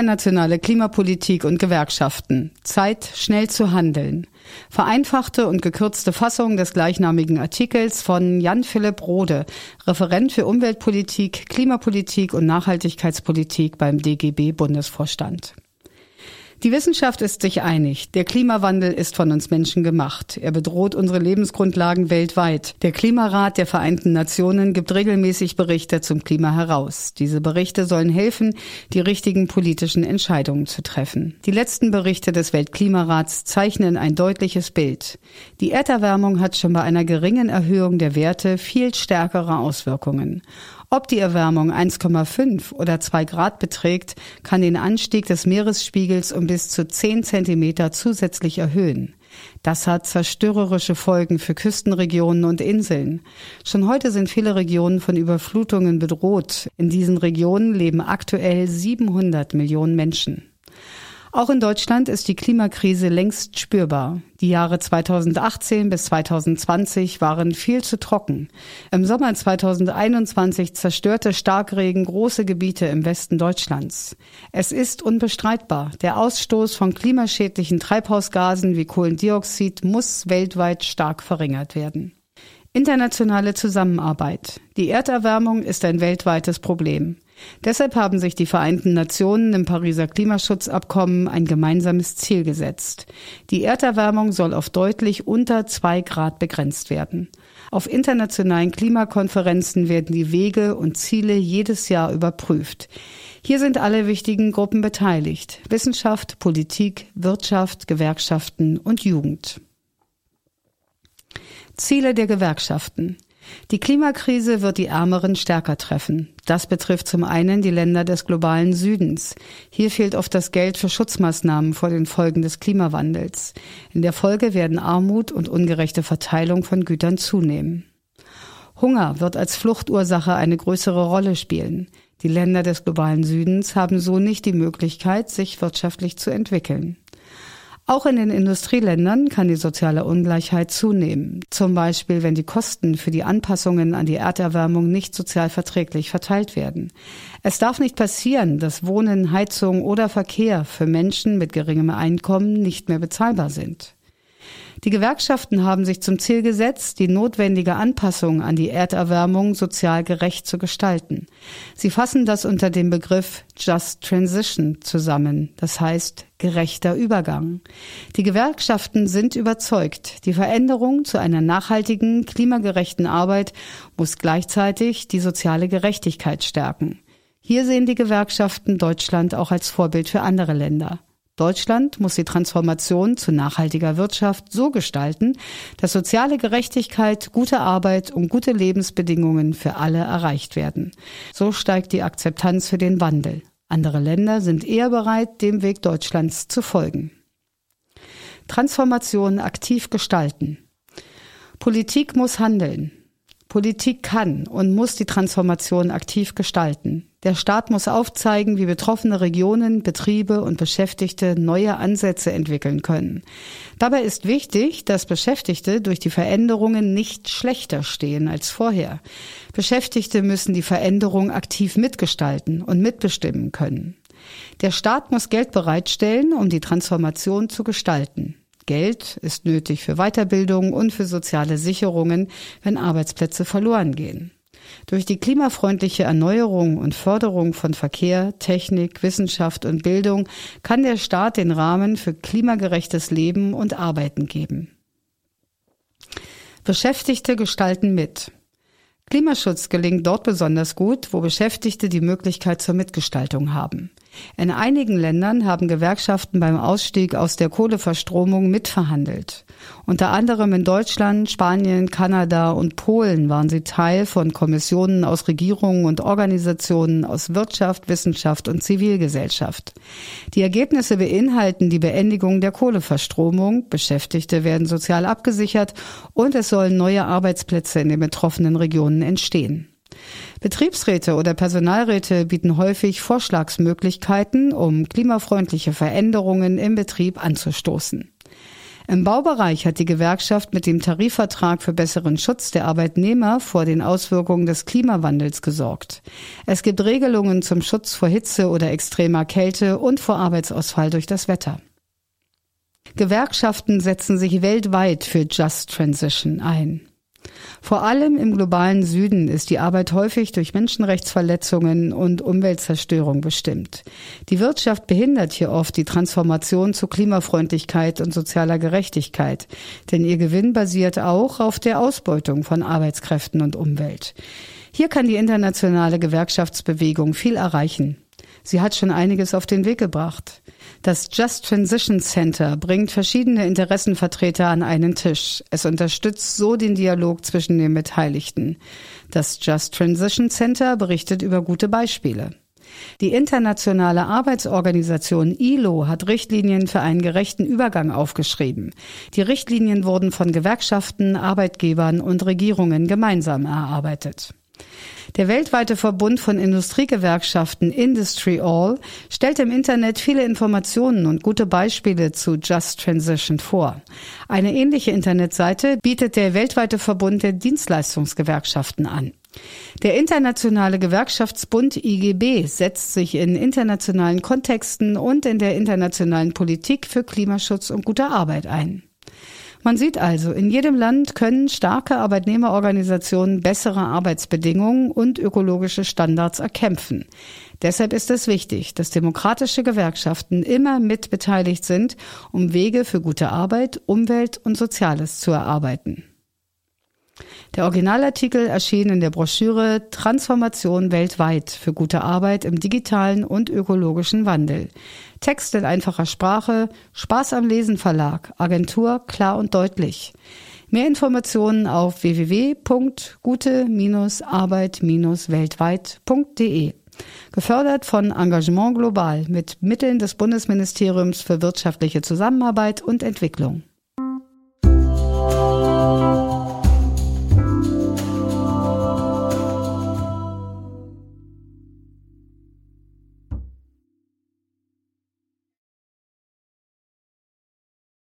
internationale Klimapolitik und Gewerkschaften. Zeit, schnell zu handeln. Vereinfachte und gekürzte Fassung des gleichnamigen Artikels von Jan Philipp Rohde, Referent für Umweltpolitik, Klimapolitik und Nachhaltigkeitspolitik beim DGB-Bundesvorstand. Die Wissenschaft ist sich einig. Der Klimawandel ist von uns Menschen gemacht. Er bedroht unsere Lebensgrundlagen weltweit. Der Klimarat der Vereinten Nationen gibt regelmäßig Berichte zum Klima heraus. Diese Berichte sollen helfen, die richtigen politischen Entscheidungen zu treffen. Die letzten Berichte des Weltklimarats zeichnen ein deutliches Bild. Die Erderwärmung hat schon bei einer geringen Erhöhung der Werte viel stärkere Auswirkungen. Ob die Erwärmung 1,5 oder 2 Grad beträgt, kann den Anstieg des Meeresspiegels um bis zu 10 Zentimeter zusätzlich erhöhen. Das hat zerstörerische Folgen für Küstenregionen und Inseln. Schon heute sind viele Regionen von Überflutungen bedroht. In diesen Regionen leben aktuell 700 Millionen Menschen. Auch in Deutschland ist die Klimakrise längst spürbar. Die Jahre 2018 bis 2020 waren viel zu trocken. Im Sommer 2021 zerstörte Starkregen große Gebiete im Westen Deutschlands. Es ist unbestreitbar, der Ausstoß von klimaschädlichen Treibhausgasen wie Kohlendioxid muss weltweit stark verringert werden. Internationale Zusammenarbeit. Die Erderwärmung ist ein weltweites Problem. Deshalb haben sich die Vereinten Nationen im Pariser Klimaschutzabkommen ein gemeinsames Ziel gesetzt. Die Erderwärmung soll auf deutlich unter 2 Grad begrenzt werden. Auf internationalen Klimakonferenzen werden die Wege und Ziele jedes Jahr überprüft. Hier sind alle wichtigen Gruppen beteiligt: Wissenschaft, Politik, Wirtschaft, Gewerkschaften und Jugend. Ziele der Gewerkschaften. Die Klimakrise wird die Ärmeren stärker treffen. Das betrifft zum einen die Länder des globalen Südens. Hier fehlt oft das Geld für Schutzmaßnahmen vor den Folgen des Klimawandels. In der Folge werden Armut und ungerechte Verteilung von Gütern zunehmen. Hunger wird als Fluchtursache eine größere Rolle spielen. Die Länder des globalen Südens haben so nicht die Möglichkeit, sich wirtschaftlich zu entwickeln. Auch in den Industrieländern kann die soziale Ungleichheit zunehmen, zum Beispiel wenn die Kosten für die Anpassungen an die Erderwärmung nicht sozial verträglich verteilt werden. Es darf nicht passieren, dass Wohnen, Heizung oder Verkehr für Menschen mit geringem Einkommen nicht mehr bezahlbar sind. Die Gewerkschaften haben sich zum Ziel gesetzt, die notwendige Anpassung an die Erderwärmung sozial gerecht zu gestalten. Sie fassen das unter dem Begriff Just Transition zusammen, das heißt gerechter Übergang. Die Gewerkschaften sind überzeugt, die Veränderung zu einer nachhaltigen, klimagerechten Arbeit muss gleichzeitig die soziale Gerechtigkeit stärken. Hier sehen die Gewerkschaften Deutschland auch als Vorbild für andere Länder. Deutschland muss die Transformation zu nachhaltiger Wirtschaft so gestalten, dass soziale Gerechtigkeit, gute Arbeit und gute Lebensbedingungen für alle erreicht werden. So steigt die Akzeptanz für den Wandel. Andere Länder sind eher bereit, dem Weg Deutschlands zu folgen. Transformation aktiv gestalten. Politik muss handeln. Politik kann und muss die Transformation aktiv gestalten. Der Staat muss aufzeigen, wie betroffene Regionen, Betriebe und Beschäftigte neue Ansätze entwickeln können. Dabei ist wichtig, dass Beschäftigte durch die Veränderungen nicht schlechter stehen als vorher. Beschäftigte müssen die Veränderung aktiv mitgestalten und mitbestimmen können. Der Staat muss Geld bereitstellen, um die Transformation zu gestalten. Geld ist nötig für Weiterbildung und für soziale Sicherungen, wenn Arbeitsplätze verloren gehen. Durch die klimafreundliche Erneuerung und Förderung von Verkehr, Technik, Wissenschaft und Bildung kann der Staat den Rahmen für klimagerechtes Leben und Arbeiten geben. Beschäftigte gestalten mit. Klimaschutz gelingt dort besonders gut, wo Beschäftigte die Möglichkeit zur Mitgestaltung haben. In einigen Ländern haben Gewerkschaften beim Ausstieg aus der Kohleverstromung mitverhandelt. Unter anderem in Deutschland, Spanien, Kanada und Polen waren sie Teil von Kommissionen aus Regierungen und Organisationen aus Wirtschaft, Wissenschaft und Zivilgesellschaft. Die Ergebnisse beinhalten die Beendigung der Kohleverstromung, Beschäftigte werden sozial abgesichert und es sollen neue Arbeitsplätze in den betroffenen Regionen entstehen. Betriebsräte oder Personalräte bieten häufig Vorschlagsmöglichkeiten, um klimafreundliche Veränderungen im Betrieb anzustoßen. Im Baubereich hat die Gewerkschaft mit dem Tarifvertrag für besseren Schutz der Arbeitnehmer vor den Auswirkungen des Klimawandels gesorgt. Es gibt Regelungen zum Schutz vor Hitze oder extremer Kälte und vor Arbeitsausfall durch das Wetter. Gewerkschaften setzen sich weltweit für Just Transition ein. Vor allem im globalen Süden ist die Arbeit häufig durch Menschenrechtsverletzungen und Umweltzerstörung bestimmt. Die Wirtschaft behindert hier oft die Transformation zu Klimafreundlichkeit und sozialer Gerechtigkeit, denn ihr Gewinn basiert auch auf der Ausbeutung von Arbeitskräften und Umwelt. Hier kann die internationale Gewerkschaftsbewegung viel erreichen. Sie hat schon einiges auf den Weg gebracht. Das Just Transition Center bringt verschiedene Interessenvertreter an einen Tisch. Es unterstützt so den Dialog zwischen den Beteiligten. Das Just Transition Center berichtet über gute Beispiele. Die internationale Arbeitsorganisation ILO hat Richtlinien für einen gerechten Übergang aufgeschrieben. Die Richtlinien wurden von Gewerkschaften, Arbeitgebern und Regierungen gemeinsam erarbeitet. Der weltweite Verbund von Industriegewerkschaften Industry All stellt im Internet viele Informationen und gute Beispiele zu Just Transition vor. Eine ähnliche Internetseite bietet der weltweite Verbund der Dienstleistungsgewerkschaften an. Der Internationale Gewerkschaftsbund IGB setzt sich in internationalen Kontexten und in der internationalen Politik für Klimaschutz und gute Arbeit ein. Man sieht also, in jedem Land können starke Arbeitnehmerorganisationen bessere Arbeitsbedingungen und ökologische Standards erkämpfen. Deshalb ist es wichtig, dass demokratische Gewerkschaften immer mitbeteiligt sind, um Wege für gute Arbeit, Umwelt und Soziales zu erarbeiten. Der Originalartikel erschien in der Broschüre Transformation weltweit für gute Arbeit im digitalen und ökologischen Wandel. Text in einfacher Sprache, Spaß am Lesen Verlag, Agentur klar und deutlich. Mehr Informationen auf www.gute-arbeit-weltweit.de. Gefördert von Engagement Global mit Mitteln des Bundesministeriums für wirtschaftliche Zusammenarbeit und Entwicklung.